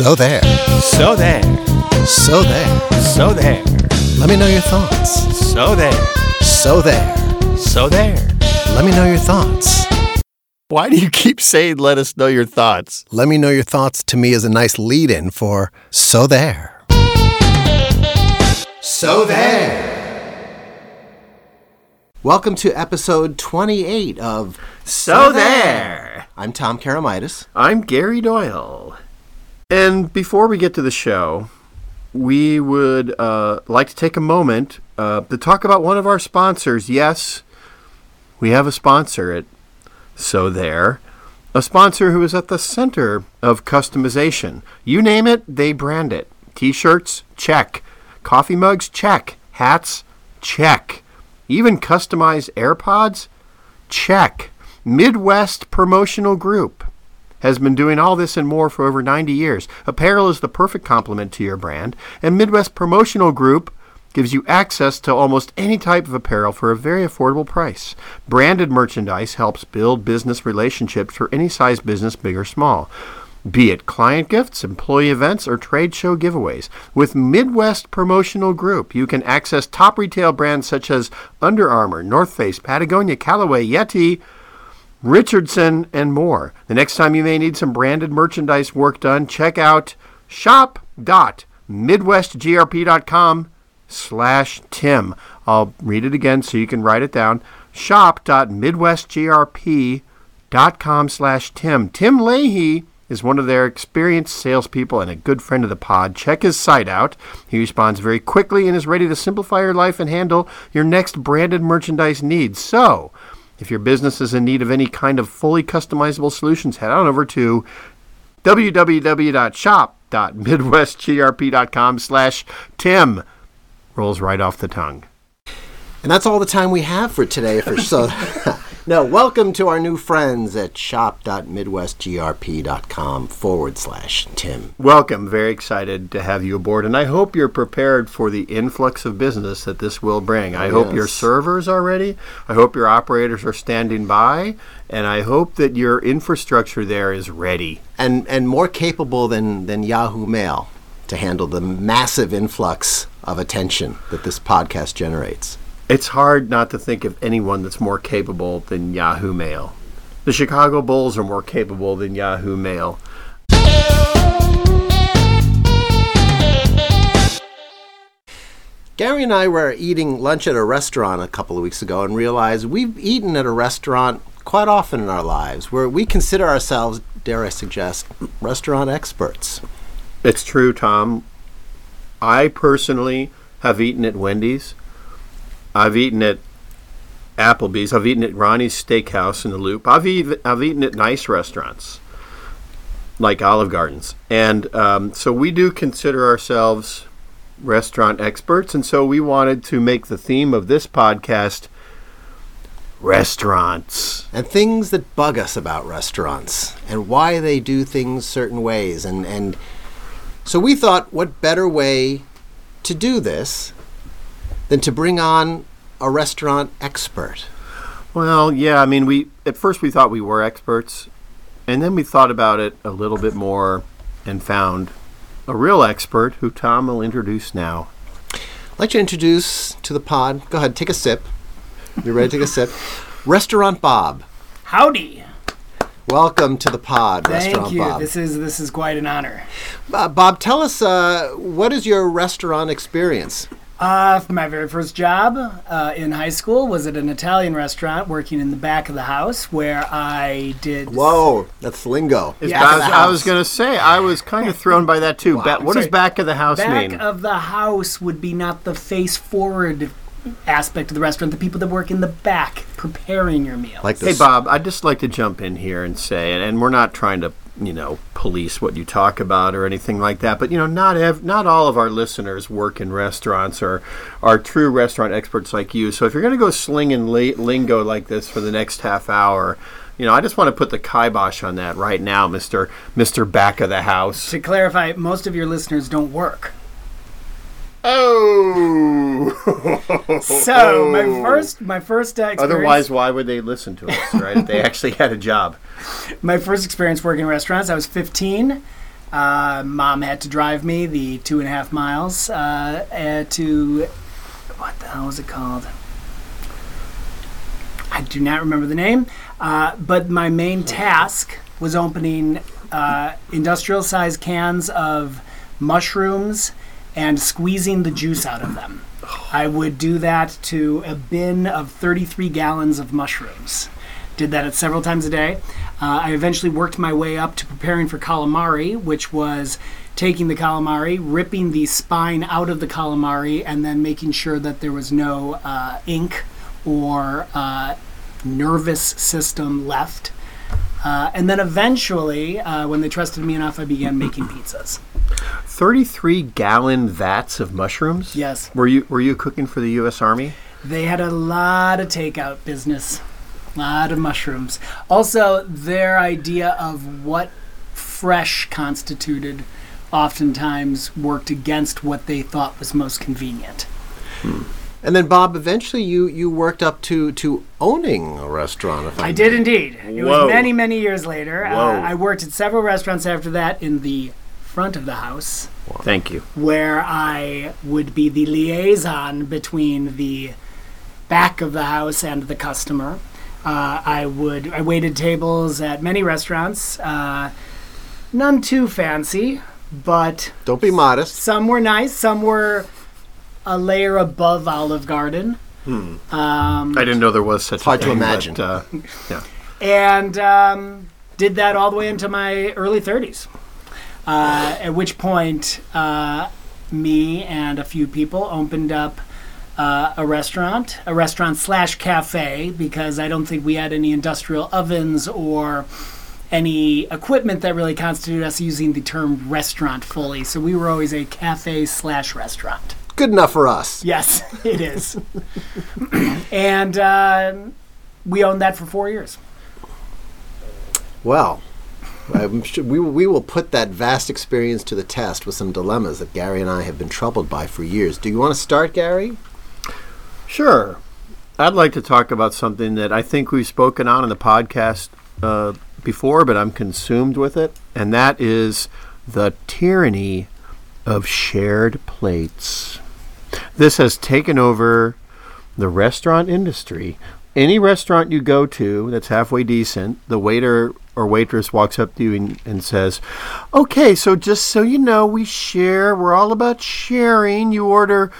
So there. Let me know your thoughts. So there. Let me know your thoughts. Why do you keep saying, let us know your thoughts? Let me know your thoughts to me is a nice lead-in for So There. So There. Welcome to episode 28 of So There. I'm Tom Karamitis. I'm Gary Doyle. And before we get to the show, we would like to take a moment to talk about one of our sponsors. Yes, we have a sponsor at So There, a sponsor who is at the center of customization. You name it, they brand it. T-shirts, check. Coffee mugs, check. Hats, check. Even customized AirPods, check. Midwest Promotional Group has been doing all this and more for over 90 years. Apparel is the perfect complement to your brand, and Midwest Promotional Group gives you access to almost any type of apparel for a very affordable price. Branded merchandise helps build business relationships for any size business, big or small, be it client gifts, employee events, or trade show giveaways. With Midwest Promotional Group, you can access top retail brands such as Under Armour, North Face, Patagonia, Callaway, Yeti, Richardson, and more. The next time you may need some branded merchandise work done, check out shop.midwestgrp.com/Tim. I'll read it again so you can write it down. shop.midwestgrp.com/Tim. Tim Leahy is one of their experienced salespeople and a good friend of the pod. Check his site out. He responds very quickly and is ready to simplify your life and handle your next branded merchandise needs. So, if your business is in need of any kind of fully customizable solutions, head on over to www.shop.midwestgrp.com/Tim. Rolls right off the tongue. And that's all the time we have for today. No, welcome to our new friends at shop.midwestgrp.com/Tim. Welcome. Very excited to have you aboard, and I hope you're prepared for the influx of business that this will bring. I hope your servers are ready. I hope your operators are standing by, and I hope that your infrastructure there is ready. And more capable than Yahoo Mail to handle the massive influx of attention that this podcast generates. It's hard not to think of anyone that's more capable than Yahoo Mail. The Chicago Bulls are more capable than Yahoo Mail. Gary and I were eating lunch at a restaurant a couple of weeks ago and realized we've eaten at a restaurant quite often in our lives, where we consider ourselves, dare I suggest, restaurant experts. It's true, Tom. I personally have eaten at Wendy's. I've eaten at Applebee's. I've eaten at Ronnie's Steakhouse in the Loop. I've eaten at nice restaurants like Olive Gardens. And so we do consider ourselves restaurant experts. And so we wanted to make the theme of this podcast restaurants. And things that bug us about restaurants and why they do things certain ways. And so we thought, what better way to do this than to bring on a restaurant expert? Well, yeah, I mean, at first we thought we were experts, and then we thought about it a little bit more and found a real expert who Tom will introduce now. I'd like to introduce to the pod, go ahead, take a sip. You ready to take a sip? Restaurant Bob. Howdy. Welcome to the pod, Restaurant Bob. Thank you. This is quite an honor. Bob, tell us, what is your restaurant experience? My very first job in high school was at an Italian restaurant working in the back of the house where I did... Whoa, that's lingo. Yeah. I was going to say, I was kind of thrown by that too. Wow. What does back of the house mean? Back of the house would be not the face forward aspect of the restaurant, the people that work in the back preparing your meal. Like this. Hey, Bob, I'd just like to jump in here and say, and we're not trying to, police what you talk about or anything like that. But, not all of our listeners work in restaurants or are true restaurant experts like you. So if you're going to go slinging lingo like this for the next half hour, I just want to put the kibosh on that right now, Mr. Back of the House. To clarify, most of your listeners don't work. Oh. So my first experience. Otherwise, why would they listen to us, right? If they actually had a job. My first experience working in restaurants, I was 15. Mom had to drive me the 2.5 miles to, what the hell was it called? I do not remember the name, but my main task was opening industrial-sized cans of mushrooms and squeezing the juice out of them. I would do that to a bin of 33 gallons of mushrooms. Did that at several times a day. I eventually worked my way up to preparing for calamari, which was taking the calamari, ripping the spine out of the calamari, and then making sure that there was no ink or nervous system left. And then eventually, when they trusted me enough, I began making pizzas. 33-gallon vats of mushrooms? Yes. Were you cooking for the U.S. Army? They had a lot of takeout business, a lot of mushrooms. Also, their idea of what fresh constituted oftentimes worked against what they thought was most convenient. Hmm. And then, Bob, eventually you worked up to owning a restaurant. I did indeed. It Whoa. Was many, many years later. I worked at several restaurants after that in the front of the house. Wow. Thank you. Where I would be the liaison between the back of the house and the customer. I waited tables at many restaurants, none too fancy, but... Don't be modest. Some were nice, some were... a layer above Olive Garden. Hmm. I didn't know there was such hard a thing. Hard to imagine. Yeah. And did that all the way into my early 30s, at which point me and a few people opened up a restaurant/cafe, because I don't think we had any industrial ovens or any equipment that really constituted us using the term restaurant fully. So we were always a cafe/restaurant. Good enough for us. Yes, it is. And we owned that for 4 years. Well, I'm sure we will put that vast experience to the test with some dilemmas that Gary and I have been troubled by for years. Do you want to start, Gary? Sure. I'd like to talk about something that I think we've spoken on in the podcast before, but I'm consumed with it, and that is the tyranny of shared plates. This has taken over the restaurant industry. Any restaurant you go to that's halfway decent, the waiter or waitress walks up to you and says, "Okay, so just so you know, we share. We're all about sharing. You order,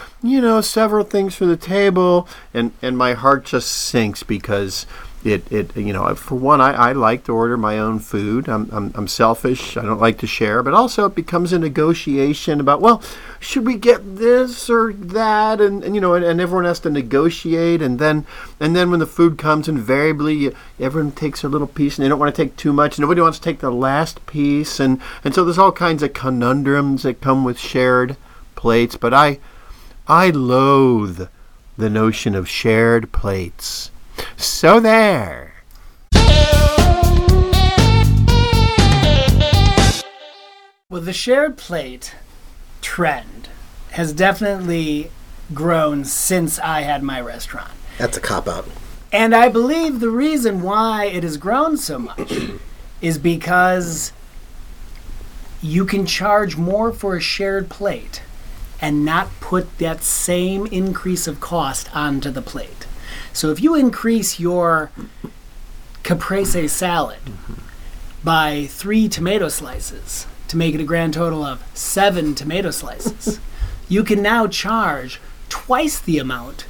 several things for the table." And my heart just sinks because it for one, I like to order my own food. I'm selfish. I don't like to share. But also it becomes a negotiation about, well, should we get this or that? And everyone has to negotiate. And then when the food comes, invariably everyone takes a little piece and they don't want to take too much. Nobody wants to take the last piece. And so there's all kinds of conundrums that come with shared plates. But I loathe the notion of shared plates. So there. Well, the shared plate trend has definitely grown since I had my restaurant. That's a cop-out. And I believe the reason why it has grown so much is because you can charge more for a shared plate and not put that same increase of cost onto the plate. So if you increase your caprese salad by 3 tomato slices to make it a grand total of 7 tomato slices, you can now charge twice the amount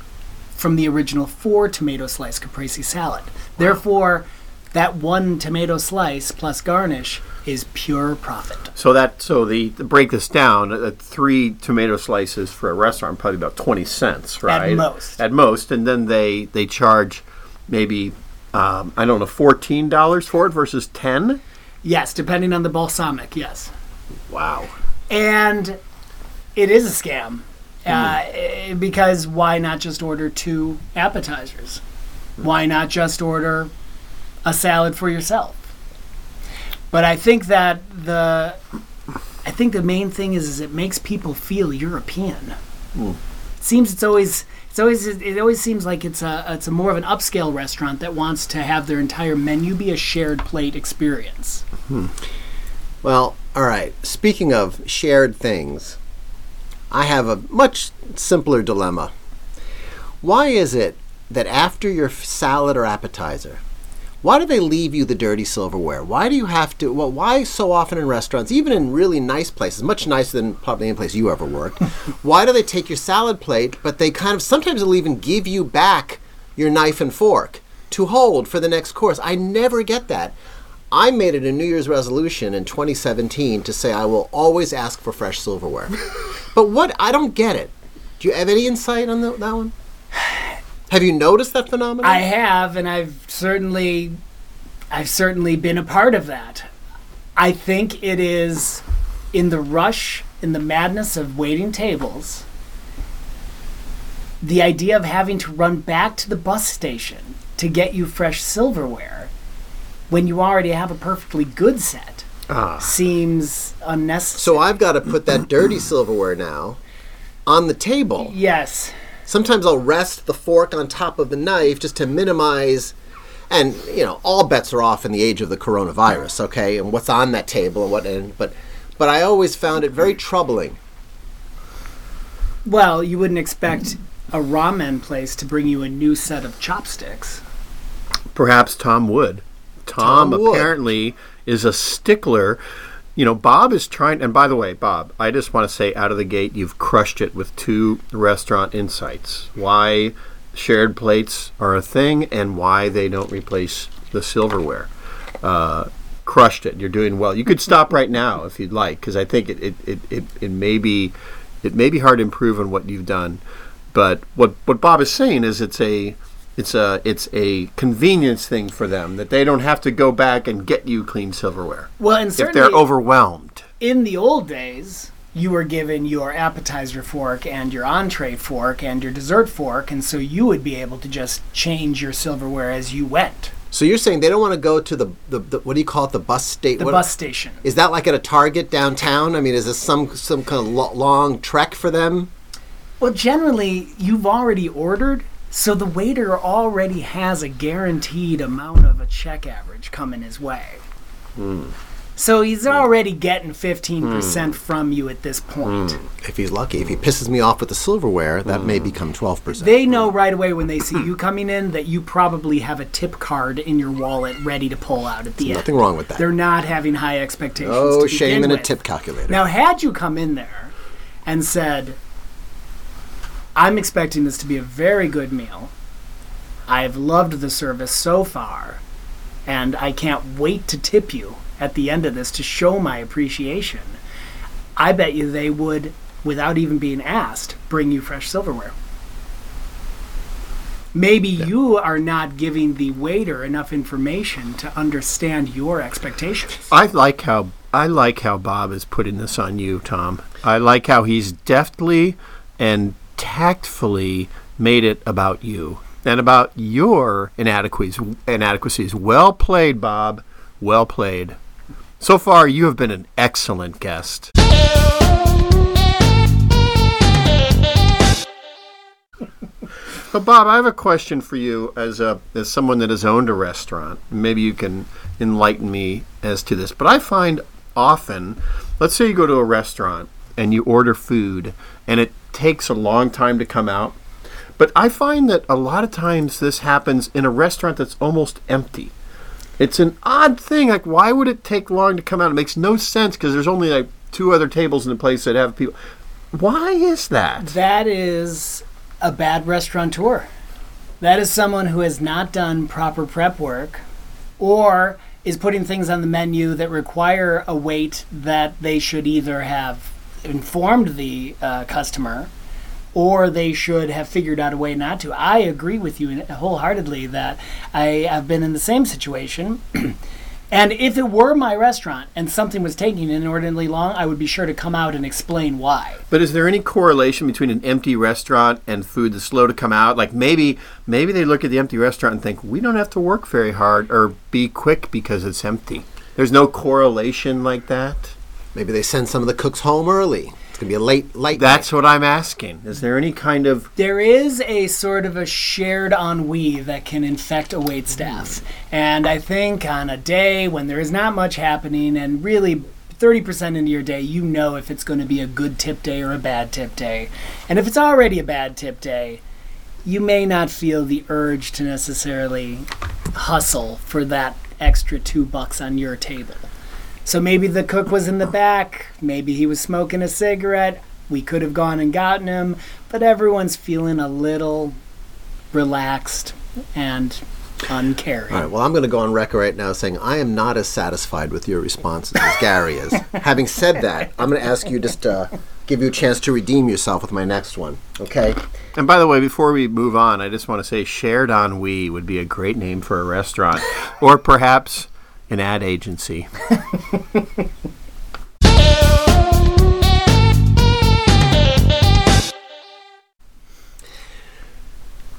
from the original 4 tomato slice caprese salad. Wow. Therefore, that 1 tomato slice plus garnish is pure profit. So to break this down, 3 tomato slices for a restaurant, probably about 20 cents, right? At most. And then they charge maybe, $14 for it versus $10? Yes, depending on the balsamic, yes. Wow. And it is a scam because why not just order 2 appetizers? Mm. Why not just order a salad for yourself? But I think that the main thing is it makes people feel European. Mm. It always seems like it's a more of an upscale restaurant that wants to have their entire menu be a shared plate experience. Mm. Well, all right. Speaking of shared things, I have a much simpler dilemma. Why is it that after your salad or appetizer, why do they leave you the dirty silverware? Why do you have to, well, why so often in restaurants, even in really nice places, much nicer than probably any place you ever worked, why do they take your salad plate, but they kind of, sometimes they'll even give you back your knife and fork to hold for the next course? I never get that. I made it a New Year's resolution in 2017 to say I will always ask for fresh silverware. But what, I don't get it. Do you have any insight on that one? Have you noticed that phenomenon? I have, and I've certainly been a part of that. I think it is in the rush, in the madness of waiting tables, the idea of having to run back to the bus station to get you fresh silverware when you already have a perfectly good set seems unnecessary. So I've got to put that dirty silverware now on the table. Yes. Sometimes I'll rest the fork on top of the knife just to minimize, and you know, all bets are off in the age of the coronavirus, okay, and what's on that table and what, and but I always found it very troubling. Well, you wouldn't expect a ramen place to bring you a new set of chopsticks. Perhaps Tom would. Tom apparently is a stickler. You know, Bob is trying, and by the way, Bob, I just want to say out of the gate, you've crushed it with two restaurant insights. Why shared plates are a thing and why they don't replace the silverware. Crushed it. You're doing well. You could stop right now if you'd like, because I think it may be hard to improve on what you've done. But what Bob is saying is it's a convenience thing for them that they don't have to go back and get you clean silverware. Well, and if they're overwhelmed. In the old days, you were given your appetizer fork and your entree fork and your dessert fork, and so you would be able to just change your silverware as you went. So you're saying they don't want to go to the what do you call it, the bus station? The bus station. Is that like at a Target downtown? I mean, is this some kind of long trek for them? Well, generally, you've already ordered. So the waiter already has a guaranteed amount of a check average coming his way. Mm. So he's already getting 15% from you at this point. If he's lucky. If he pisses me off with the silverware, that may become 12%. They know right away when they see you coming in that you probably have a tip card in your wallet ready to pull out at the end. Nothing wrong with that. They're not having high expectations to begin with. Oh, shame in a tip calculator. Now, had you come in there and said, I'm expecting this to be a very good meal. I've loved the service so far, and I can't wait to tip you at the end of this to show my appreciation. I bet you they would, without even being asked, bring you fresh silverware. Maybe you are not giving the waiter enough information to understand your expectations. I like how Bob is putting this on you, Tom. I like how he's deftly and tactfully made it about you and about your inadequacies. Well played, Bob. Well played. So far, you have been an excellent guest. But Bob, I have a question for you as someone that has owned a restaurant. Maybe you can enlighten me as to this. But I find often, let's say you go to a restaurant and you order food and it takes a long time to come out. But I find that a lot of times this happens in a restaurant that's almost empty. It's an odd thing. Like, why would it take long to come out? It makes no sense because there's only like two other tables in the place that have people. Why is that? That is a bad restaurateur. That is someone who has not done proper prep work or is putting things on the menu that require a wait that they should either have informed the customer, or they should have figured out a way not to. I agree with you wholeheartedly that I have been in the same situation. And if it were my restaurant and something was taking inordinately long, I would be sure to come out and explain why. But is there any correlation between an empty restaurant and food that's slow to come out? Like maybe they look at the empty restaurant and think, we don't have to work very hard or be quick because it's empty. There's no correlation like that? Maybe they send some of the cooks home early. It's going to be a late That's night. What I'm asking. Is there any kind of... There is a sort of a shared ennui that can infect a waitstaff. And I think on a day when there is not much happening and really 30% into your day, you know if it's going to be a good tip day or a bad tip day. And if it's already a bad tip day, you may not feel the urge to necessarily hustle for that extra $2 on your table. So maybe the cook was in the back, maybe he was smoking a cigarette, we could have gone and gotten him, but everyone's feeling a little relaxed and uncaring. All right, well, I'm going to go on record right now saying I am not as satisfied with your responses as Gary is. Having said that, I'm going to ask you just give you a chance to redeem yourself with my next one, okay? And by the way, before we move on, I just want to say Shared Ennui would be a great name for a restaurant or perhaps an ad agency.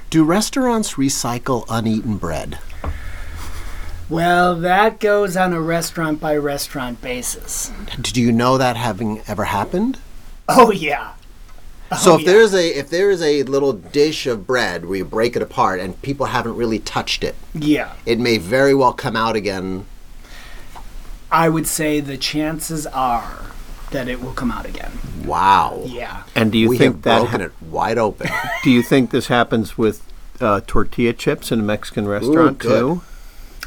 Do restaurants recycle uneaten bread? Well, that goes on a restaurant-by-restaurant basis. Did you know that having ever happened? Oh, yeah. If there is a little dish of bread where you break it apart and people haven't really touched it, yeah, it may very well come out again. I would say the chances are that it will come out again. Wow. Yeah. And do you think that broken it wide open? Do you think this happens with tortilla chips in a Mexican restaurant too?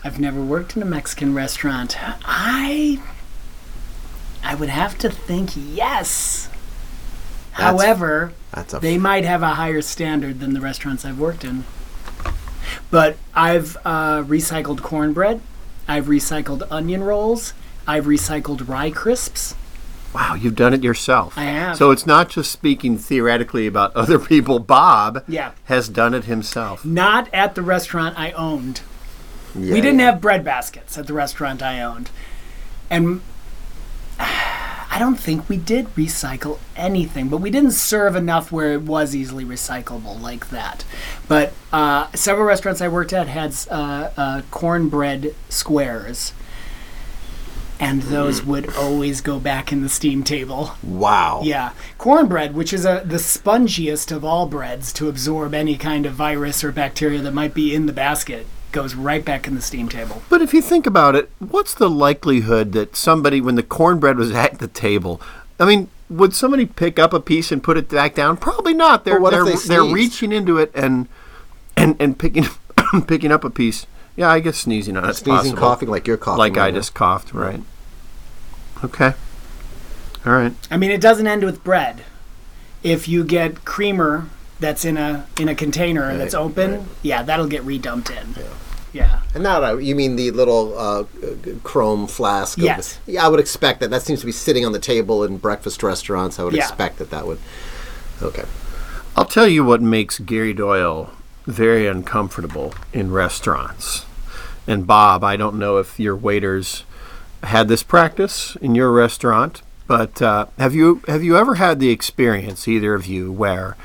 I've never worked in a Mexican restaurant. I would have to think yes. However, they might have a higher standard than the restaurants I've worked in. But I've recycled cornbread. I've recycled onion rolls. I've recycled rye crisps. Wow, you've done it yourself. I have. So it's not just speaking theoretically about other people. Bob has done it himself. Not at the restaurant I owned. Yeah. We didn't have bread baskets at the restaurant I owned. And I don't think we did recycle anything, but we didn't serve enough where it was easily recyclable like that. But several restaurants I worked at had cornbread squares. And those would always go back in the steam table. Wow. Yeah. Cornbread, which is the spongiest of all breads to absorb any kind of virus or bacteria that might be in the basket, goes right back in the steam table. But if you think about it, what's the likelihood that somebody, when the cornbread was at the table, I mean, would somebody pick up a piece and put it back down? Probably not. They're reaching into it and picking up a piece. Yeah, I guess sneezing on it's possible. Sneezing, coughing like you're coughing. Like I just coughed, right? Okay. All right. I mean, it doesn't end with bread. If you get creamer that's in a container that's open, that'll get redumped in. Yeah. And now you mean the little chrome flask? Yes. I would expect that. That seems to be sitting on the table in breakfast restaurants. I would expect that would. Okay. I'll tell you what makes Gary Doyle very uncomfortable in restaurants. And Bob, I don't know if your waiters had this practice in your restaurant, but have you ever had the experience, either of you, where,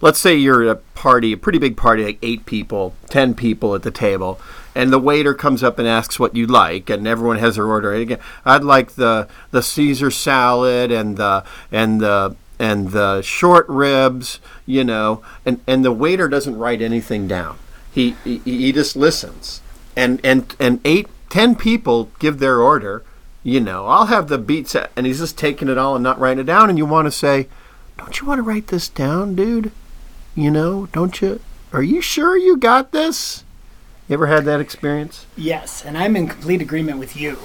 let's say you're at a party, a pretty big party, like 8 people, 10 people at the table, and the waiter comes up and asks what you like, and everyone has their order. Again, I'd like the Caesar salad and the short ribs, you know, and the waiter doesn't write anything down. He just listens. And 8, 10 people give their order, you know, I'll have the beet set, and he's just taking it all and not writing it down. And you want to say, don't you want to write this down, dude? You know, don't you? Are you sure you got this? You ever had that experience? Yes, and I'm in complete agreement with you.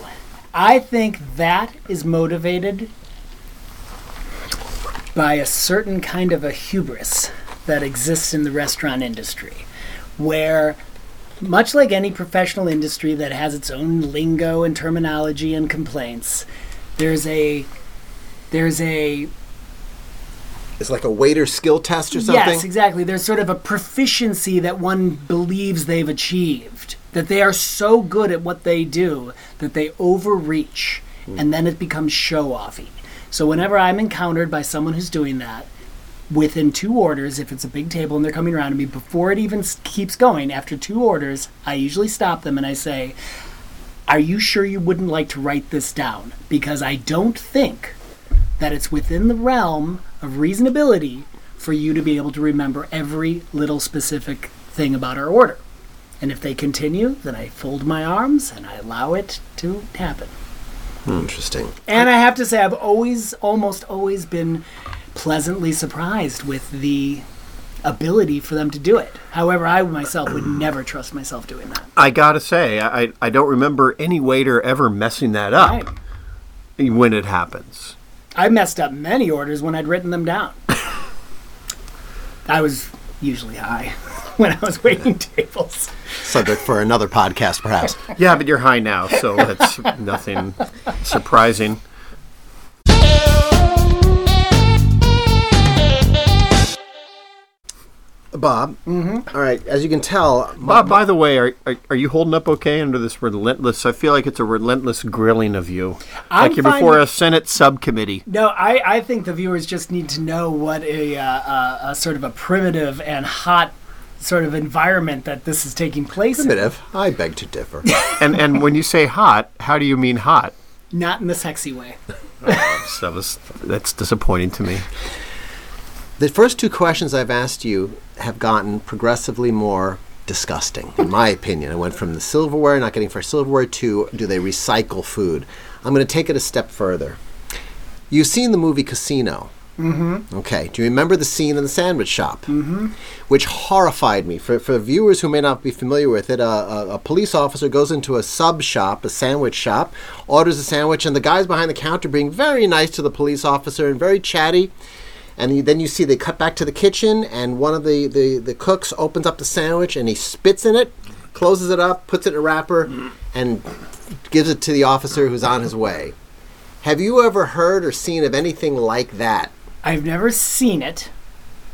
I think that is motivated by a certain kind of a hubris that exists in the restaurant industry, where, much like any professional industry that has its own lingo and terminology and complaints, there's a it's like a waiter skill test or something? Yes, exactly. There's sort of a proficiency that one believes they've achieved, that they are so good at what they do that they overreach, and then it becomes show-offy. So whenever I'm encountered by someone who's doing that, within 2 orders, if it's a big table and they're coming around to me, before it even keeps going, after 2 orders, I usually stop them and I say, are you sure you wouldn't like to write this down? Because I don't think that it's within the realm of reasonability for you to be able to remember every little specific thing about our order. And if they continue, then I fold my arms and I allow it to happen. Interesting. And I have to say, I've almost always been pleasantly surprised with the ability for them to do it. However, I myself would never trust myself doing that. I gotta say, I don't remember any waiter ever messing that up when it happens. I messed up many orders when I'd written them down. I was usually high when I was waiting tables. Subject for another podcast, perhaps. Yeah, but you're high now, so that's nothing surprising. Bob, mm-hmm. All right, as you can tell... Bob, by the way, are you holding up okay under this relentless... I feel like it's a relentlous grilling of you. I'm like you're before a Senate subcommittee. No, I think the viewers just need to know what a sort of a primitive and hot sort of environment that this is taking place in. I beg to differ. And when you say hot, how do you mean hot? Not in the sexy way. Oh, that's disappointing to me. The first two questions I've asked you have gotten progressively more disgusting, in my opinion. I went from the silverware, not getting fresh silverware, to do they recycle food? I'm going to take it a step further. You've seen the movie Casino. Mm-hmm. Okay. Do you remember the scene in the sandwich shop? Mm-hmm. Which horrified me. For viewers who may not be familiar with it, a police officer goes into a sub shop, a sandwich shop, orders a sandwich, and the guys behind the counter being very nice to the police officer and very chatty. And then you see they cut back to the kitchen, and one of the cooks opens up the sandwich, and he spits in it, closes it up, puts it in a wrapper, and gives it to the officer who's on his way. Have you ever heard or seen of anything like that? I've never seen it.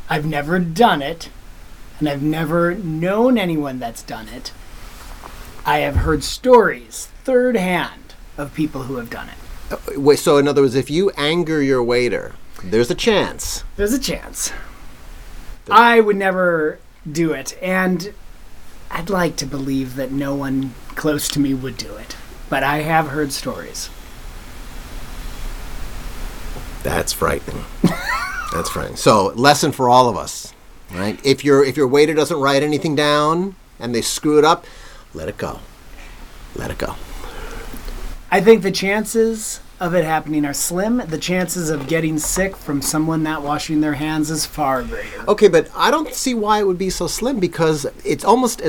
I've never done it. And I've never known anyone that's done it. I have heard stories, third hand, of people who have done it. Wait, so in other words, if you anger your waiter... There's a chance. There's a chance. I would never do it, and I'd like to believe that no one close to me would do it, but I have heard stories. That's frightening. That's frightening. So, lesson for all of us, right? If your waiter doesn't write anything down and they screw it up, let it go. Let it go. I think the chances of it happening are slim. The chances of getting sick from someone not washing their hands is far greater. Okay, but I don't see why it would be so slim, because it's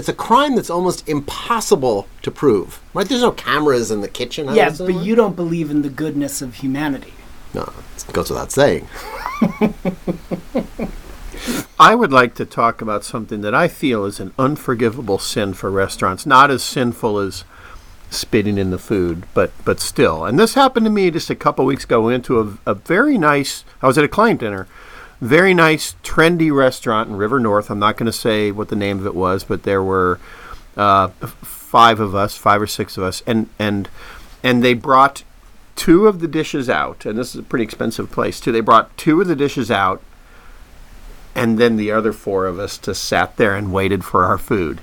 a crime that's almost impossible to prove. Right? There's no cameras in the kitchen. Yeah, but you don't believe in the goodness of humanity. No, it goes without saying. I would like to talk about something that I feel is an unforgivable sin for restaurants. Not as sinful as spitting in the food, but still. And this happened to me just a couple weeks ago. I went to a very nice, I was at a client dinner, very nice, trendy restaurant in River North. I'm not going to say what the name of it was, but there were five or six of us, and they brought two of the dishes out, and this is a pretty expensive place too. They brought two of the dishes out, and then the other four of us just sat there and waited for our food.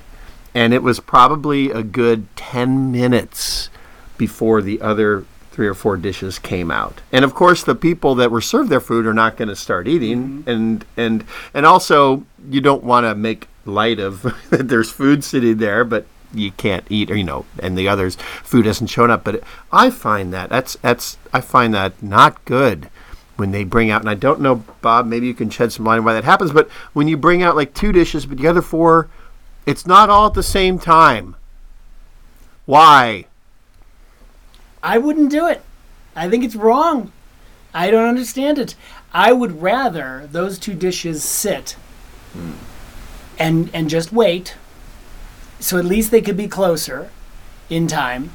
And it was probably a good 10 minutes before the other three or four dishes came out. And, of course, the people that were served their food are not going to start eating. Mm-hmm. And also, you don't want to make light of that there's food sitting there, but you can't eat, or, you know, and the others' food hasn't shown up. But I find that not good when they bring out, and I don't know, Bob, maybe you can shed some light on why that happens, but when you bring out, like, two dishes, but the other four... It's not all at the same time. Why? I wouldn't do it. I think it's wrong. I don't understand it. I would rather those two dishes sit and just wait, so at least they could be closer in time.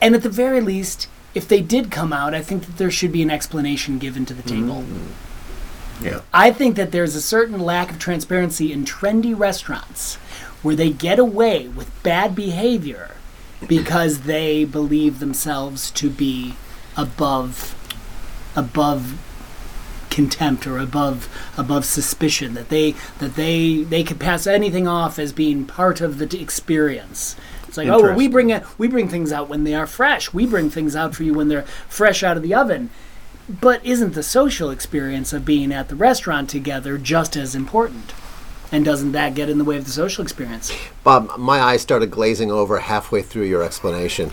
And at the very least, if they did come out, I think that there should be an explanation given to the table. Mm-hmm. Yeah. I think that there's a certain lack of transparency in trendy restaurants, where they get away with bad behavior because they believe themselves to be above contempt or above suspicion, that they could pass anything off as being part of the experience. It's like, oh, well, we bring things out when they are fresh. We bring things out for you when they're fresh out of the oven. But isn't the social experience of being at the restaurant together just as important? And doesn't that get in the way of the social experience? Bob, my eyes started glazing over halfway through your explanation.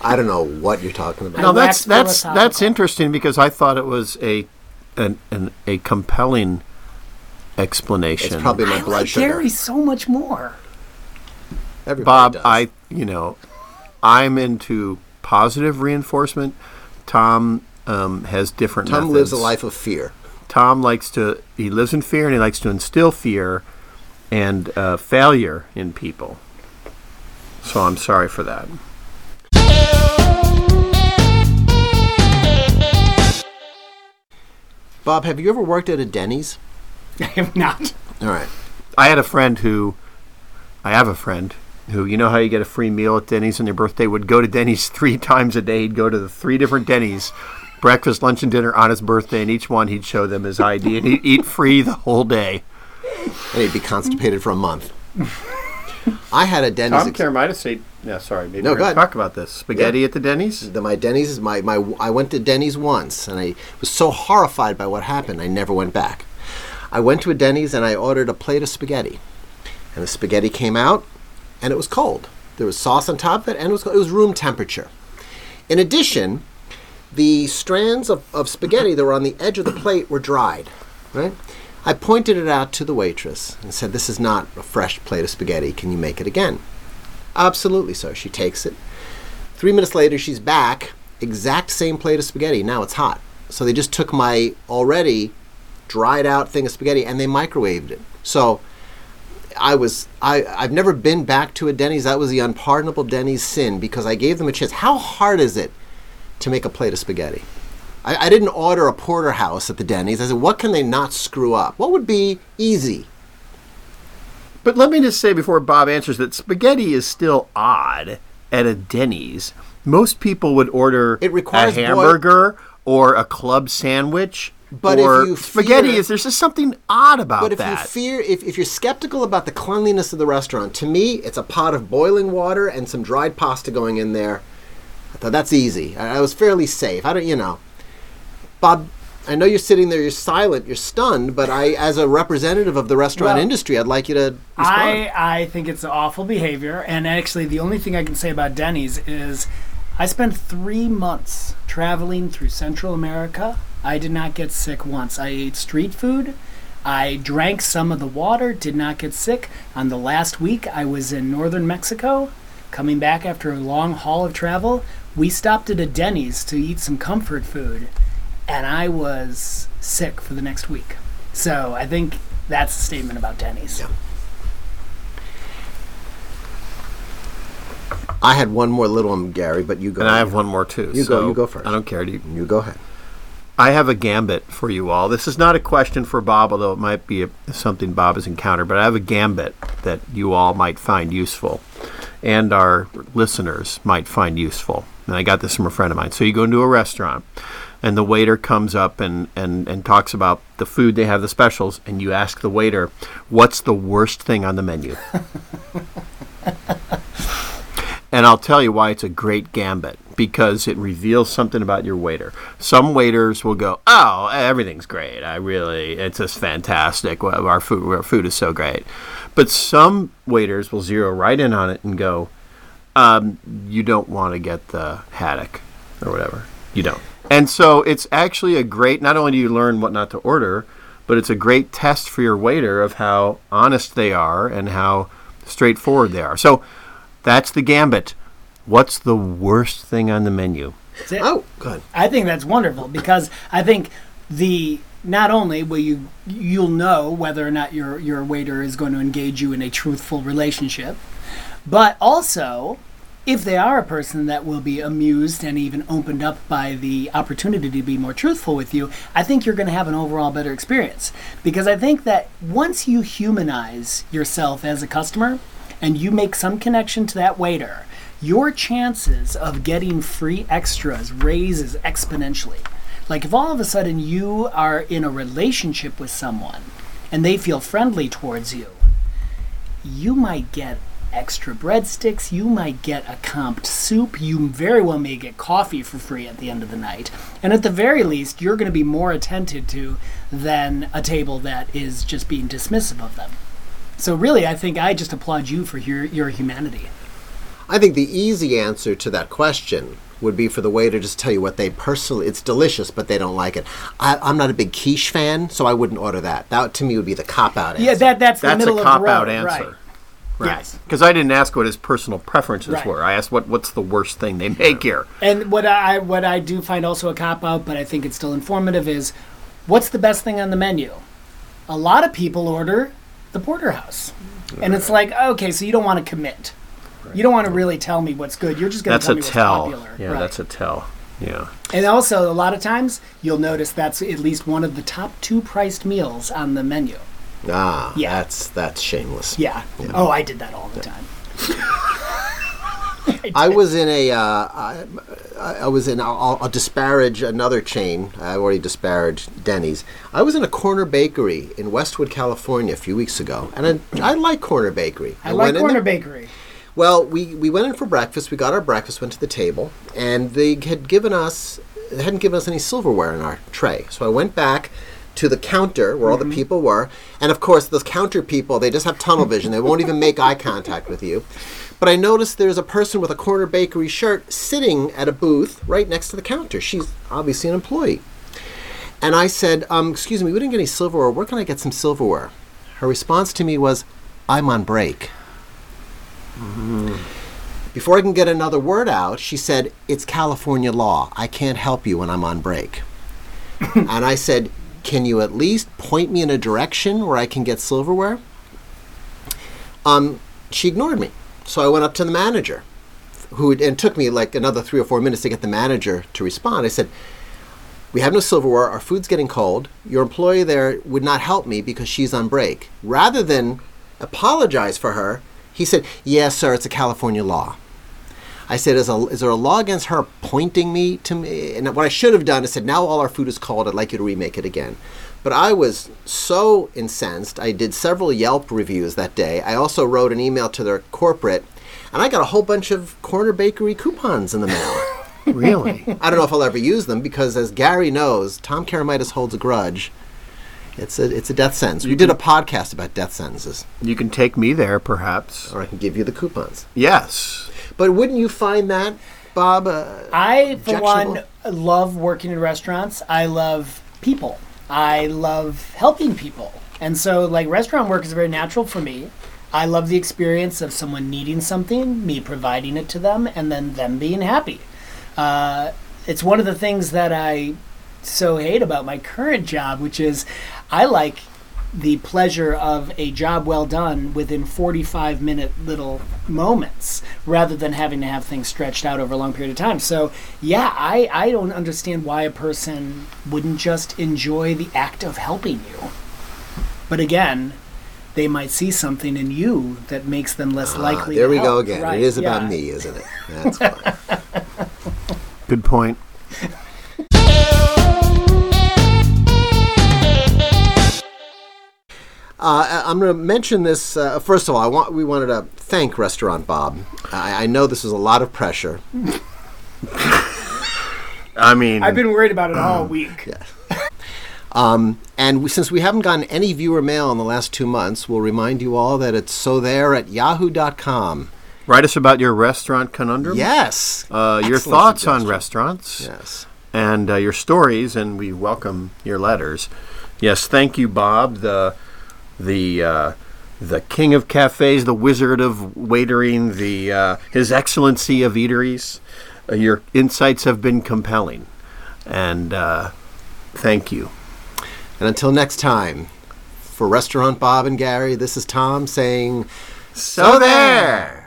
I don't know what you're talking about. No, that's interesting because I thought it was a compelling explanation. It's probably my blood sugar. Gary so much more. Everybody Bob, does. I'm into positive reinforcement. Tom has different methods. Tom lives a life of fear. Tom he lives in fear, and he likes to instill fear and failure in people. So I'm sorry for that. Bob, have you ever worked at a Denny's? I have not. All right. I have a friend who, you know how you get a free meal at Denny's on your birthday, would go to Denny's 3 times a day. He'd go to the 3 different Denny's, breakfast, lunch, and dinner on his birthday, and each one he'd show them his ID, and he'd eat free the whole day. And he'd be constipated for a month. I had a Denny's. Tom Karamitis said, "Yeah, sorry, maybe we're going to talk about this spaghetti at the Denny's." I went to Denny's once, and I was so horrified by what happened, I never went back. I went to a Denny's and I ordered a plate of spaghetti, and the spaghetti came out, and it was cold. There was sauce on top of it, and it was room temperature. In addition, the strands of spaghetti that were on the edge of the plate were dried. Right. I pointed it out to the waitress and said, "This is not a fresh plate of spaghetti. Can you make it again?" "Absolutely." So she takes it. 3 minutes later, she's back, exact same plate of spaghetti. Now it's hot. So they just took my already dried out thing of spaghetti and they microwaved it. So I've never been back to a Denny's. That was the unpardonable Denny's sin because I gave them a chance. How hard is it to make a plate of spaghetti? I didn't order a porterhouse at the Denny's. I said, what can they not screw up? What would be easy? But let me just say before Bob answers that spaghetti is still odd at a Denny's. Most people would order a hamburger or a club sandwich. But or if you spaghetti fear, is there's just something odd about that. But if that. You fear, if you're skeptical about the cleanliness of the restaurant, to me, it's a pot of boiling water and some dried pasta going in there. I thought that's easy. I was fairly safe. I don't, Bob, I know you're sitting there, you're silent, you're stunned, but I, as a representative of the restaurant industry, I'd like you to respond. I think it's awful behavior, and actually the only thing I can say about Denny's is I spent 3 months traveling through Central America. I did not get sick once. I ate street food. I drank some of the water, did not get sick. On the last week, I was in northern Mexico, coming back after a long haul of travel. We stopped at a Denny's to eat some comfort food. And I was sick for the next week. So I think that's a statement about Denny's. Yeah. I had one more little one, Gary, but you go. And ahead. I have one more, too. You go first. I don't care. You go ahead. I have a gambit for you all. This is not a question for Bob, although it might be something Bob has encountered, but I have a gambit that you all might find useful and our listeners might find useful. And I got this from a friend of mine. So you go into a restaurant. And the waiter comes up and talks about the food they have, the specials, and you ask the waiter, what's the worst thing on the menu? And I'll tell you why it's a great gambit, because it reveals something about your waiter. Some waiters will go, oh, everything's great. It's just fantastic. Our food is so great. But some waiters will zero right in on it and go, you don't want to get the haddock or whatever. You don't. And so it's actually a great, not only do you learn what not to order, but it's a great test for your waiter of how honest they are and how straightforward they are. So that's the gambit. What's the worst thing on the menu? Oh, good. I think that's wonderful because I think not only will you'll know whether or not your waiter is going to engage you in a truthful relationship, but also if they are a person that will be amused and even opened up by the opportunity to be more truthful with you, I think you're going to have an overall better experience. Because I think that once you humanize yourself as a customer and you make some connection to that waiter, your chances of getting free extras raises exponentially. Like if all of a sudden you are in a relationship with someone and they feel friendly towards you, you might get extra breadsticks, you might get a comped soup, you very well may get coffee for free at the end of the night. And at the very least, you're going to be more attentive to than a table that is just being dismissive of them. So really, I think I just applaud you for your humanity. I think the easy answer to that question would be for the waiter to just tell you what they personally, it's delicious, but they don't like it. I'm not a big quiche fan, so I wouldn't order that. That, to me, would be the cop-out answer. Yeah, that's the middle of the road. That's a cop-out answer. Right. Yes. Because I didn't ask what his personal preferences were. I asked what's the worst thing they make here. And what I do find also a cop-out, but I think it's still informative, is what's the best thing on the menu? A lot of people order the porterhouse. Right. And it's like, okay, so you don't want to commit. You don't want to really tell me what's good. You're just going to tell me what's popular. Yeah, that's a tell. Yeah. And also, a lot of times, you'll notice that's at least one of the top 2 priced meals on the menu. Ah, yeah. That's shameless. Yeah. You know? Oh, I did that all the time. I was in a, I'll disparage another chain. I already disparaged Denny's. I was in a corner bakery in Westwood, California a few weeks ago. And I like corner bakery. I like corner bakery. Well, we went in for breakfast. We got our breakfast, went to the table, and they hadn't given us any silverware in our tray. So I went back to the counter where all the people were, and of course, those counter people, they just have tunnel vision. They won't even make eye contact with you. But I noticed there's a person with a corner bakery shirt sitting at a booth right next to the counter. She's obviously an employee. And I said, excuse me, we didn't get any silverware. Where can I get some silverware? Her response to me was, I'm on break. Mm-hmm. Before I can get another word out, she said, it's California law. I can't help you when I'm on break. And I said, can you at least point me in a direction where I can get silverware? She ignored me. So I went up to the manager, and took me like another 3 or 4 minutes to get the manager to respond. I said, we have no silverware. Our food's getting cold. Your employee there would not help me because she's on break. Rather than apologize for her, he said, yes, sir, it's a California law. I said, is there a law against her pointing me to me? And what I should have done is said, now all our food is cold. I'd like you to remake it again. But I was so incensed. I did several Yelp reviews that day. I also wrote an email to their corporate, and I got a whole bunch of corner bakery coupons in the mail. Really? I don't know if I'll ever use them because, as Gary knows, Tom Karamitis holds a grudge. It's a death sentence. We did a podcast about death sentences. You can take me there, perhaps. Or I can give you the coupons. Yes. But wouldn't you find that, Bob, I, for one, love working in restaurants. I love people. I love helping people. And so, like, restaurant work is very natural for me. I love the experience of someone needing something, me providing it to them, and then them being happy. It's one of the things that I so hate about my current job, which is I like the pleasure of a job well done within 45-minute little moments rather than having to have things stretched out over a long period of time. So, yeah, I don't understand why a person wouldn't just enjoy the act of helping you. But again, they might see something in you that makes them less likely to help. There we go again. Right? It is about me, isn't it? That's fine. Good point. I'm going to mention this. First of all, we wanted to thank Restaurant Bob. I know this was a lot of pressure. I mean, I've been worried about it all week. Yeah. And since we haven't gotten any viewer mail in the last 2 months, we'll remind you all that it's sothere@yahoo.com. Write us about your restaurant conundrum. Yes. Your thoughts on restaurants. Yes. And your stories, and we welcome your letters. Yes, thank you, Bob. The king of cafes, the wizard of waitering, his excellency of eateries. Your insights have been compelling, and thank you. And until next time, for Restaurant Bob and Gary, this is Tom saying, so there!